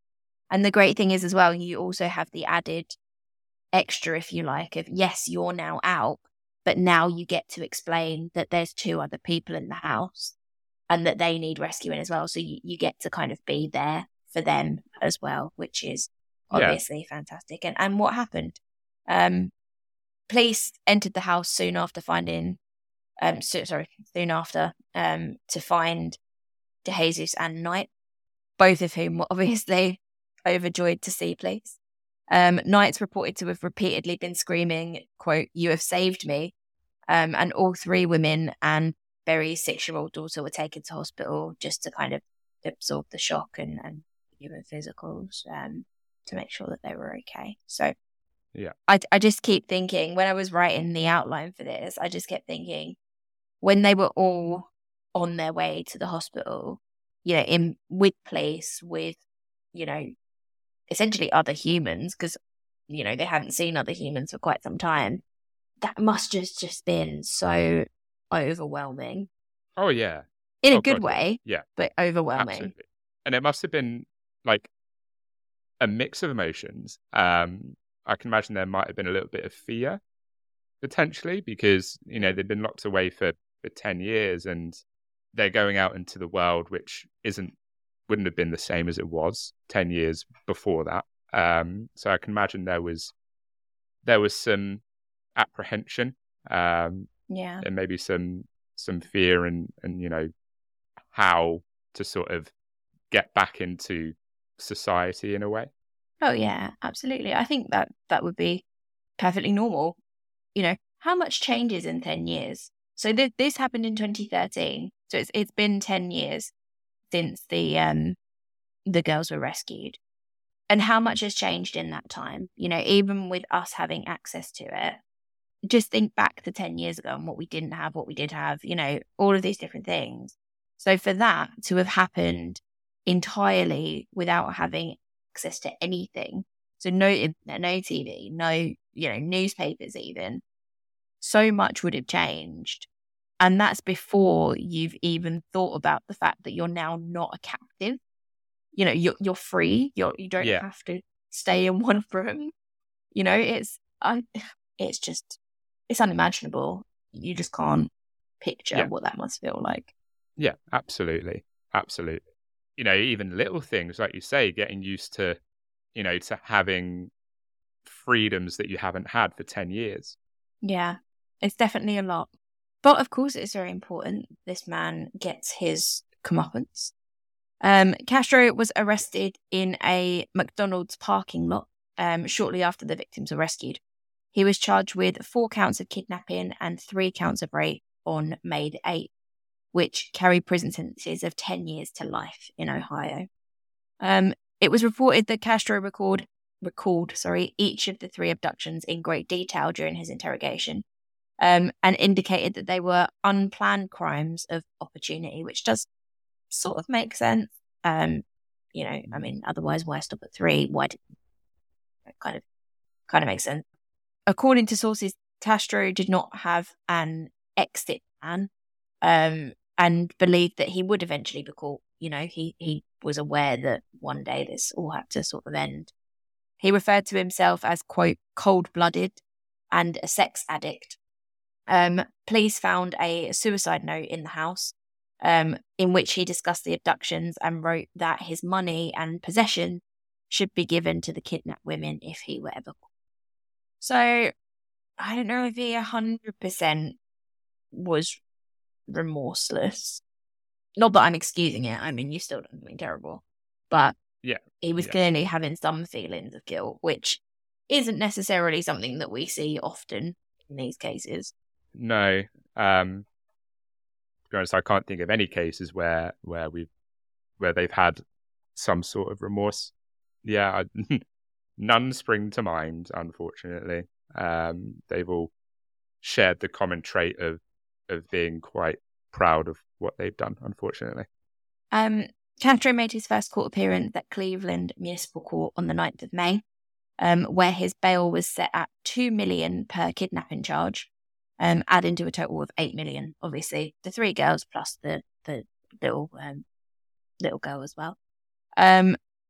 And the great thing is as well, you also have the added extra, if you like, of yes, you're now out, but now you get to explain that there's 2 other people in the house and that they need rescuing as well. So you get to kind of be there for them as well, which is obviously fantastic. And what happened? Police entered the house soon after to find DeJesus and Knight, both of whom were obviously overjoyed to see police. Knight's reported to have repeatedly been screaming, quote, "You have saved me." And all 3 women and Berry's 6-year-old daughter were taken to hospital just to kind of absorb the shock and human physicals to make sure that they were okay. So yeah, I just keep thinking, when I was writing the outline for this, I just kept thinking, when they were all on their way to the hospital, you know, in with police, with, you know, essentially other humans, because, you know, they hadn't seen other humans for quite some time, that must just been so overwhelming. Oh yeah. In a good way, yeah, but overwhelming. Absolutely. And it must have been like a mix of emotions. I can imagine there might have been a little bit of fear, potentially, because, you know, they've been locked away for 10 years and they're going out into the world, which wouldn't have been the same as it was 10 years before that. So I can imagine there was some apprehension, and maybe some fear and you know, how to sort of get back into society in a way. Oh yeah, absolutely. I think that would be perfectly normal. You know, how much changes in 10 years? So this happened in 2013. So it's been 10 years since the girls were rescued. And how much has changed in that time? You know, even with us having access to it, just think back to 10 years ago and what we didn't have, what we did have, you know, all of these different things. So for that to have happened entirely without having access to anything, so no internet, no TV, no, you know, newspapers even, so much would have changed. And that's before you've even thought about the fact that you're now not a captive. You know, you're free. You don't have to stay in one room. You know, it's just, it's unimaginable. You just can't picture what that must feel like. Yeah, absolutely. Absolutely. You know, even little things, like you say, getting used to, you know, to having freedoms that you haven't had for 10 years. Yeah, it's definitely a lot. But of course, it's very important this man gets his comeuppance. Castro was arrested in a McDonald's parking lot shortly after the victims were rescued. He was charged with 4 counts of kidnapping and 3 counts of rape on May the 8th, which carry prison sentences of 10 years to life in Ohio. It was reported that Castro recalled each of the 3 abductions in great detail during his interrogation, and indicated that they were unplanned crimes of opportunity, which does sort of make sense. Otherwise, why stop at 3? Why did it kind of make sense? According to sources, Castro did not have an exit plan, and believed that he would eventually be caught. He was aware that one day this all had to sort of end. He referred to himself as, quote, cold-blooded and a sex addict. Police found a suicide note in the house, in which he discussed the abductions and wrote that his money and possession should be given to the kidnapped women if he were ever caught. So I don't know if he 100% was remorseless. Not that I'm excusing it. I mean, you've still done something terrible. But yeah, he was clearly having some feelings of guilt, which isn't necessarily something that we see often in these cases. No. To be honest, I can't think of any cases where they've had some sort of remorse. Yeah, none spring to mind, unfortunately. They've all shared the common trait of being quite proud of what they've done, unfortunately. Castro made his first court appearance at Cleveland Municipal Court on the 9th of May, where his bail was set at $2 million per kidnapping charge, adding to a total of $8 million. Obviously, the 3 girls plus the little girl as well.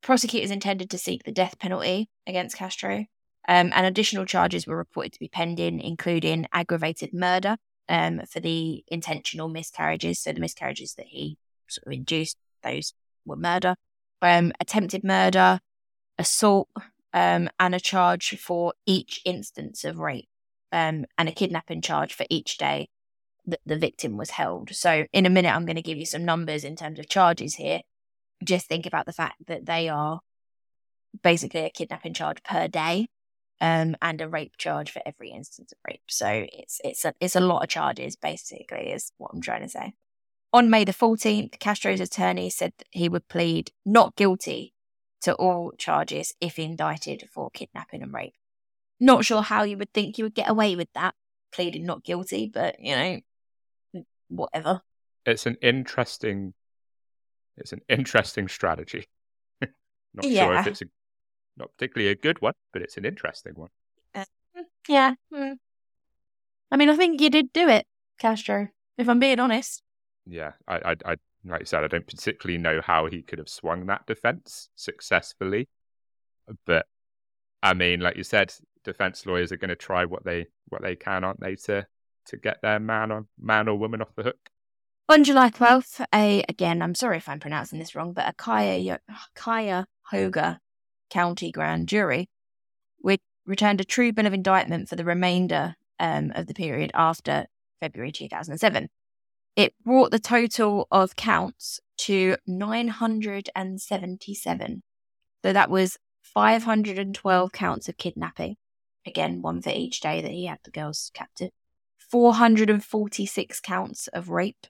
Prosecutors intended to seek the death penalty against Castro, and additional charges were reported to be pending, including aggravated murder for the intentional miscarriages. So the miscarriages that he sort of induced, those were murder, attempted murder, assault, and a charge for each instance of rape, and a kidnapping charge for each day that the victim was held. So in a minute, I'm going to give you some numbers in terms of charges here. Just think about the fact that they are basically a kidnapping charge per day, and a rape charge for every instance of rape. So it's a lot of charges, basically, is what I'm trying to say. On May the 14th, Castro's attorney said that he would plead not guilty to all charges if indicted for kidnapping and rape. Not sure how you would think you would get away with that, pleading not guilty, but, whatever. It's an interesting strategy. Not sure if it's not particularly a good one, but it's an interesting one. I mean, I think you did do it, Castro, if I'm being honest. Yeah, I like you said, I don't particularly know how he could have swung that defence successfully. But, I mean, like you said, defence lawyers are going to try what they can, aren't they, to get their man or woman off the hook. On July 12th, I'm sorry if I'm pronouncing this wrong, but a Cuyahoga County grand jury returned a true bill of indictment for the remainder of the period after February 2007. It brought the total of counts to 977. So that was 512 counts of kidnapping. Again, one for each day that he had the girls captive. 446 counts of rape.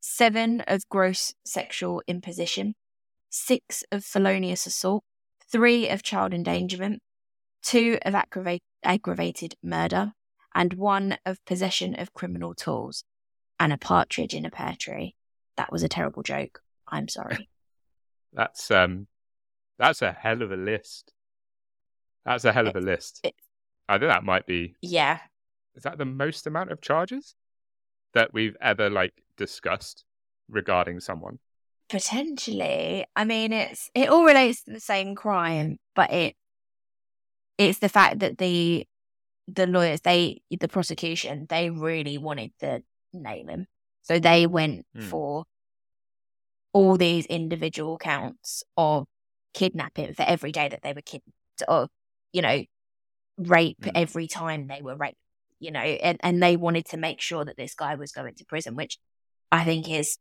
7 of gross sexual imposition. 6 of felonious assault. 3 of child endangerment. 2 of aggravated murder. And 1 of possession of criminal tools. And a partridge in a pear tree. That was a terrible joke. I'm sorry. That's a hell of a list. I think that might be. Yeah. Is that the most amount of charges that we've ever discussed regarding someone? Potentially. I mean, it all relates to the same crime, but it's the fact that the lawyers, the prosecution, they really wanted to nail him, so they went for all these individual counts of kidnapping for every day that they were kidnapped, or rape every time they were raped, and they wanted to make sure that this guy was going to prison, which I think is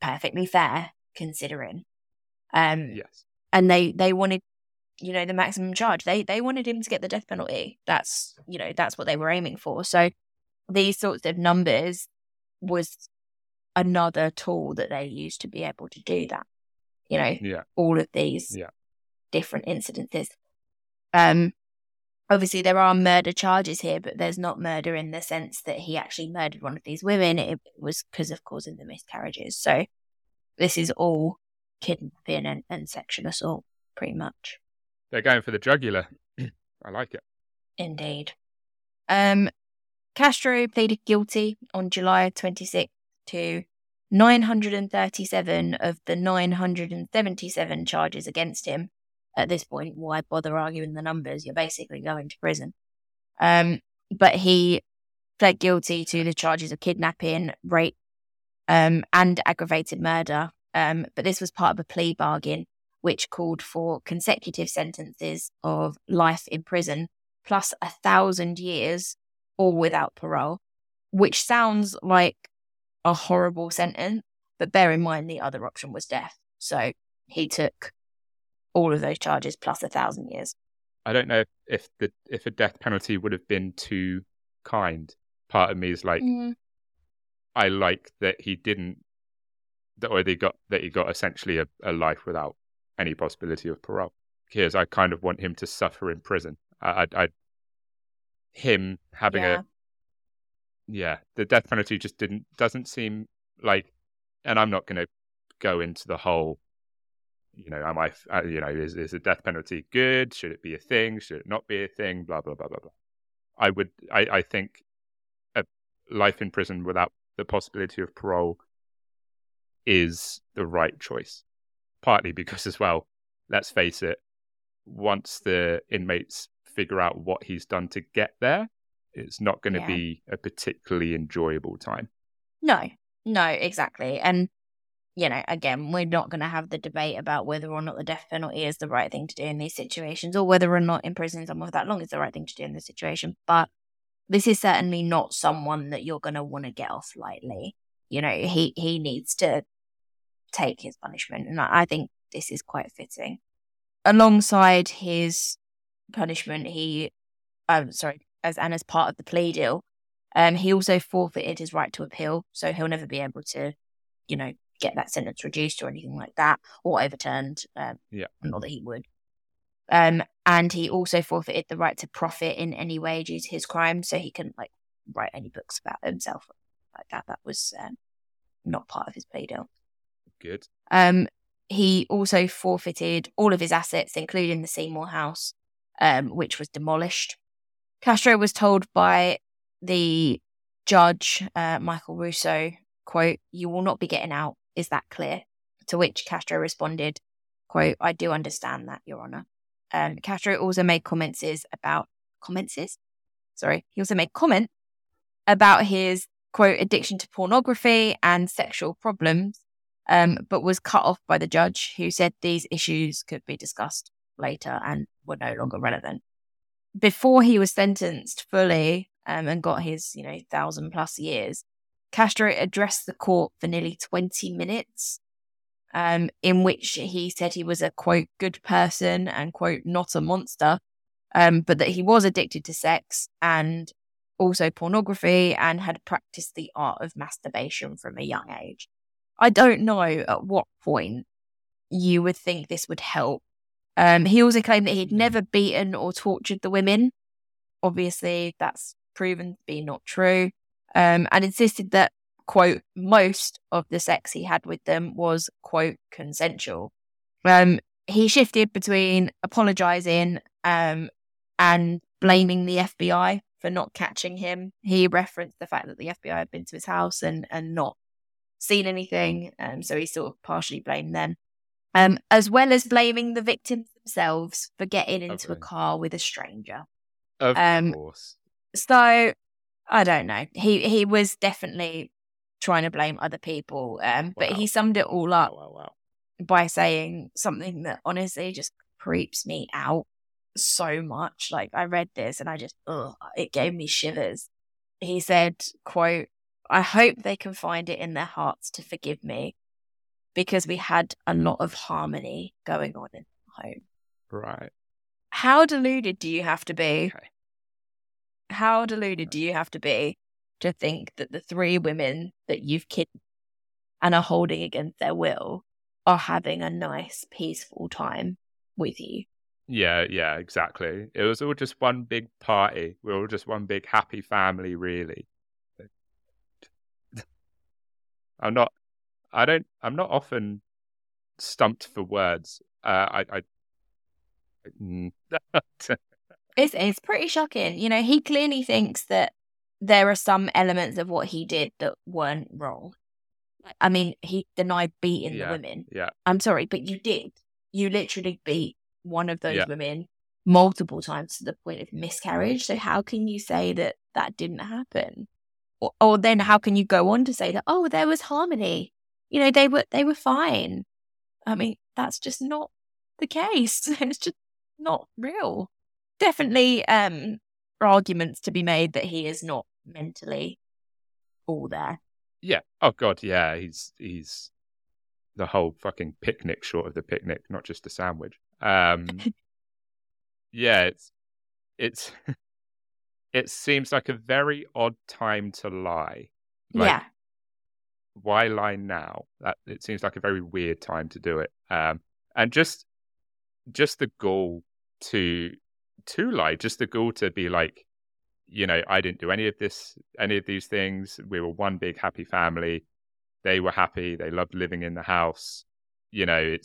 perfectly fair considering. Yes, and they wanted you know, the maximum charge. They wanted him to get the death penalty. That's, you know, that's what they were aiming for. So these sorts of numbers was another tool that they used to be able to do that. You know, all of these different incidences. Obviously, there are murder charges here, but there's not murder in the sense that he actually murdered one of these women. It was because of causing the miscarriages. So this is all kidnapping and sexual assault, pretty much. They're going for the jugular. I like it. Indeed. Castro pleaded guilty on July 26th to 937 of the 977 charges against him. At this point, why bother arguing the numbers? You're basically going to prison. But he pled guilty to the charges of kidnapping, rape, and aggravated murder. But this was part of a plea bargain, which called for consecutive sentences of life in prison, plus 1,000 years, all without parole, which sounds like a horrible sentence. But bear in mind, the other option was death. So he took all of those charges plus 1,000 years. I don't know if a death penalty would have been too kind. Part of me is like, I like that he didn't, that he got essentially a life without any possibility of parole. Because I kind of want him to suffer in prison. The death penalty just doesn't seem like, and I'm not going to go into the whole, you know, am I, you know, is a death penalty good? Should it be a thing? Should it not be a thing? Blah, blah, blah, blah, blah. I think a life in prison without the possibility of parole is the right choice. Partly because as well, let's face it, once the inmates figure out what he's done to get there, it's not going to be a particularly enjoyable time. No, exactly. And, you know, again, we're not going to have the debate about whether or not the death penalty is the right thing to do in these situations, or whether or not imprisoning someone for that long is the right thing to do in this situation. But this is certainly not someone that you're going to want to get off lightly. You know, he needs to take his punishment. And I think this is quite fitting. Alongside his punishment, as part of the plea deal, he also forfeited his right to appeal. So he'll never be able to, you know, get that sentence reduced or anything like that, or overturned. Not that he would. And he also forfeited the right to profit in any way due to his crime, so he couldn't like write any books about himself like that. That was not part of his plea deal. Good. He also forfeited all of his assets, including the Seymour house, which was demolished. Castro was told by the judge, Michael Russo, quote, "You will not be getting out. Is that clear?" To which Castro responded, quote, "I do understand that, Your Honor." Castro also made comment about his, quote, addiction to pornography and sexual problems, but was cut off by the judge, who said these issues could be discussed later and were no longer relevant. Before he was sentenced fully and got his, you know, 1,000+ years, Castro addressed the court for nearly 20 minutes, in which he said he was a, quote, good person and, quote, not a monster, but that he was addicted to sex and also pornography and had practiced the art of masturbation from a young age. I don't know at what point you would think this would help. He also claimed that he'd never beaten or tortured the women. Obviously, that's proven to be not true. And insisted that, quote, most of the sex he had with them was, quote, consensual. He shifted between apologising and blaming the FBI for not catching him. He referenced the fact that the FBI had been to his house and not seen anything, so he sort of partially blamed them. As well as blaming the victims themselves for getting into a car with a stranger. Of course. So, I don't know. He was definitely trying to blame other people, but he summed it all up by saying something that honestly just creeps me out so much. Like, I read this and I just, it gave me shivers. He said, quote, "I hope they can find it in their hearts to forgive me, because we had a lot of harmony going on in the home." Right. How deluded do you have to be? Okay. How deluded do you have to be to think that the three women that you've kidnapped and are holding against their will are having a nice, peaceful time with you? Yeah, exactly. It was all just one big party. We were all just one big happy family, really. I'm not often stumped for words. It's pretty shocking. You know, he clearly thinks that there are some elements of what he did that weren't wrong. I mean, he denied beating the women. Yeah. I'm sorry, but you did. You literally beat one of those women multiple times to the point of miscarriage. So how can you say that that didn't happen? Or then how can you go on to say that, oh, there was harmony? You know, they were fine. I mean, that's just not the case. It's just not real. Definitely arguments to be made that he is not mentally all there. Yeah. Oh God. Yeah. He's the whole fucking picnic short of the picnic, not just a sandwich. Yeah. It's it seems like a very odd time to lie. Like, yeah. Why lie now? It seems like a very weird time to do it. And just the goal to lie, just the goal to be like, you know, I didn't do any of these things. We were one big happy family. They were happy. They loved living in the house. You know,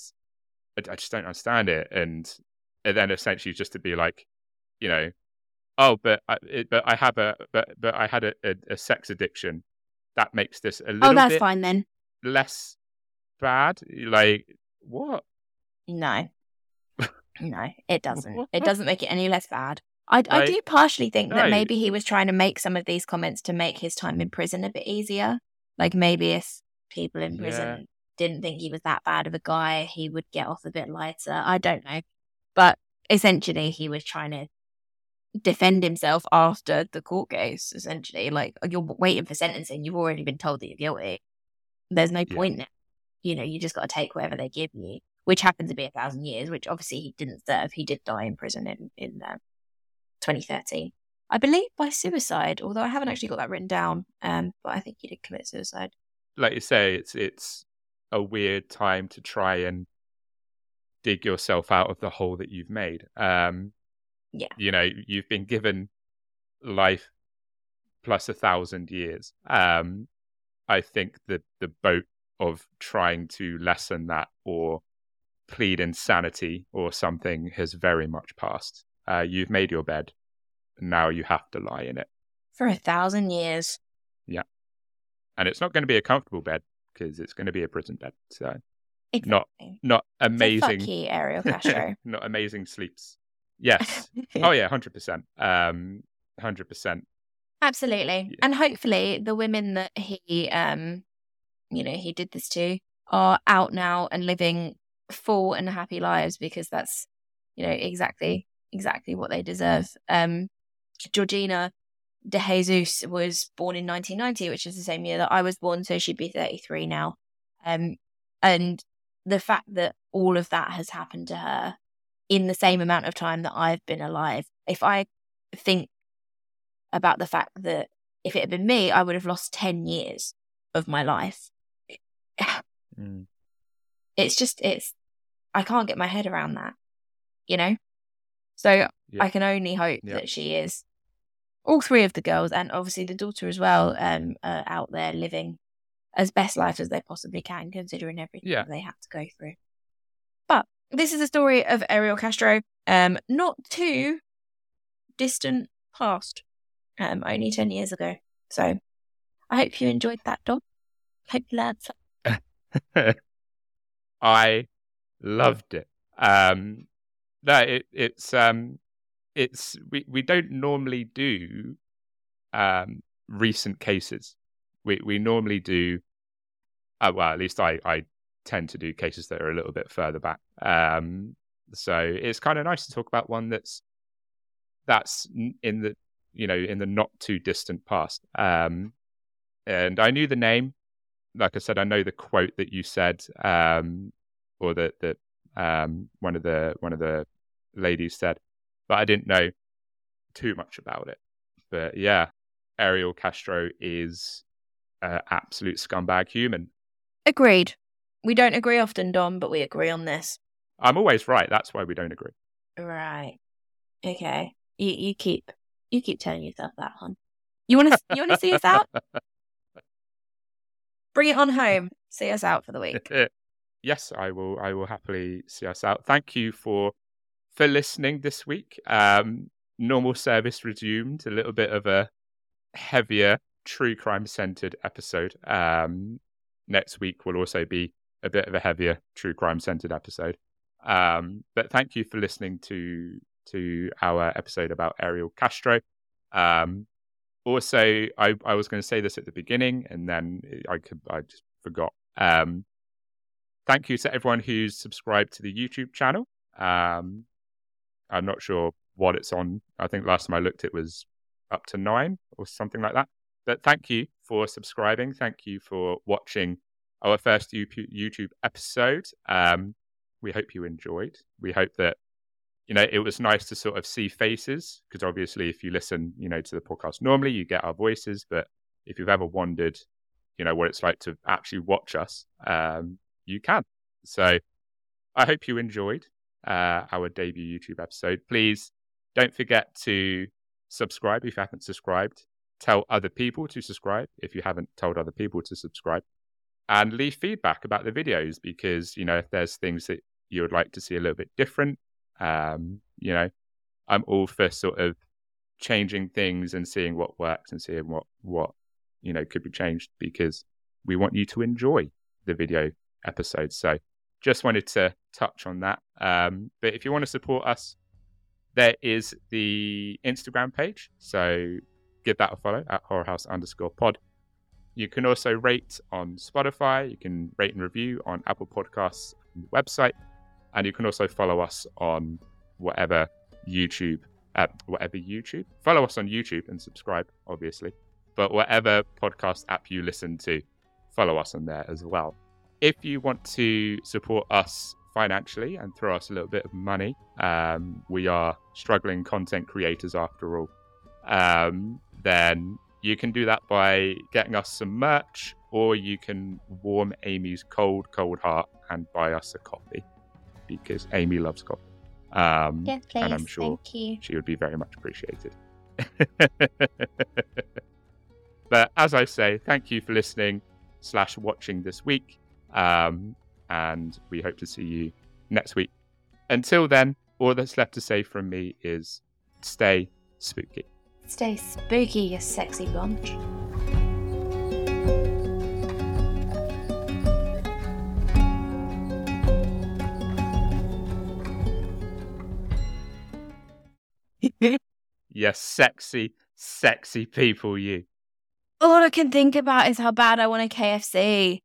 I just don't understand it. And then essentially just to be like, you know, oh, but I had a sex addiction. That makes this a little bit fine, then. Less bad. Like, what? No, it doesn't. What? It doesn't make it any less bad. I do partially think that maybe he was trying to make some of these comments to make his time in prison a bit easier. Like maybe if people in prison didn't think he was that bad of a guy, he would get off a bit lighter. I don't know. But essentially he was trying to defend himself after the court case, essentially. Like, you're waiting for sentencing. You've already been told that you're guilty. There's no point now. You know, you just got to take whatever they give you, which happened to be 1,000 years, which obviously he didn't serve. He did die in prison in 2013, I believe, by suicide, although I haven't actually got that written down, but I think he did commit suicide. Like you say, it's a weird time to try and dig yourself out of the hole that you've made. You know, you've been given life plus 1,000 years. I think that the boat of trying to lessen that or plead insanity or something has very much passed. You've made your bed. Now you have to lie in it. For 1,000 years. Yeah. And it's not going to be a comfortable bed because it's going to be a prison bed. So exactly. Not amazing. So fuck you, Ariel Castro. Not amazing sleeps. Yes. Oh yeah, 100%. 100%. Absolutely. Yeah. And hopefully the women that he, you know, he did this to are out now and living full and happy lives, because that's, you know, exactly what they deserve. Georgina DeJesus was born in 1990, which is the same year that I was born, so she'd be 33 now. And the fact that all of that has happened to her in the same amount of time that I've been alive, if I think about the fact that if it had been me, I would have lost 10 years of my life. It's I can't get my head around that, you know? So I can only hope that she is. All three of the girls, and obviously the daughter as well, are out there living as best life as they possibly can, considering everything they had to go through. But this is the story of Ariel Castro, not too distant past, only 10 years ago. So I hope you enjoyed that, Dom. Hope you learned something. I loved it. No, it's we don't normally do recent cases. We normally do well, at least I tend to do cases that are a little bit further back. So it's kind of nice to talk about one that's in the, you know, in the not too distant past. And I knew the name. Like I said, I know the quote that you said, or that one of the ladies said, but I didn't know too much about it. But yeah, Ariel Castro is an absolute scumbag human. Agreed. We don't agree often, Dom, but we agree on this. I'm always right. That's why we don't agree. Right. Okay. You keep telling yourself that, hon. You want to see us out? Bring it on home. See us out for the week. Yes, I will happily see us out. Thank you for listening this week. Normal service resumed. A little bit of a heavier true crime centered episode. Next week will also be a bit of a heavier true crime centered episode. But thank you for listening to our episode about Ariel Castro. Also, I was going to say this at the beginning, and then I just forgot. Thank you to everyone who's subscribed to the YouTube channel. I'm not sure what it's on. I think last time I looked, it was up to 9 or something like that. But thank you for subscribing. Thank you for watching our first YouTube episode. We hope you enjoyed. We hope that, it was nice to sort of see faces, because obviously if you listen, to the podcast normally, you get our voices. But if you've ever wondered, what it's like to actually watch us, you can. So I hope you enjoyed our debut YouTube episode. Please don't forget to subscribe if you haven't subscribed. Tell other people to subscribe if you haven't told other people to subscribe. And leave feedback about the videos, because, if there's things that you would like to see a little bit different, I'm all for sort of changing things and seeing what works and seeing what could be changed, because we want you to enjoy the video episodes. So just wanted to touch on that. But if you want to support us, there is the Instagram page. So give that a follow at horrorhouse_pod. You can also rate on Spotify. You can rate and review on Apple Podcasts and the website. And you can also follow us on whatever YouTube. Follow us on YouTube and subscribe, obviously. But whatever podcast app you listen to, follow us on there as well. If you want to support us financially and throw us a little bit of money, we are struggling content creators after all, then you can do that by getting us some merch, or you can warm Amy's cold heart and buy us a coffee, because Amy loves coffee. Yes, please. And I'm sure she would be very much appreciated. But as I say, thank you for listening / watching this week. And we hope to see you next week. Until then, all that's left to say from me is stay spooky. Stay spooky, you sexy bunch. You sexy, sexy people, you. All I can think about is how bad I want a KFC.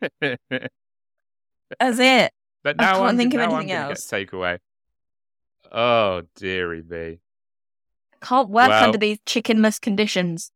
That's it. But now I can't think of anything else. Get takeaway. Oh, dearie me. Can't work under these chicken-less conditions.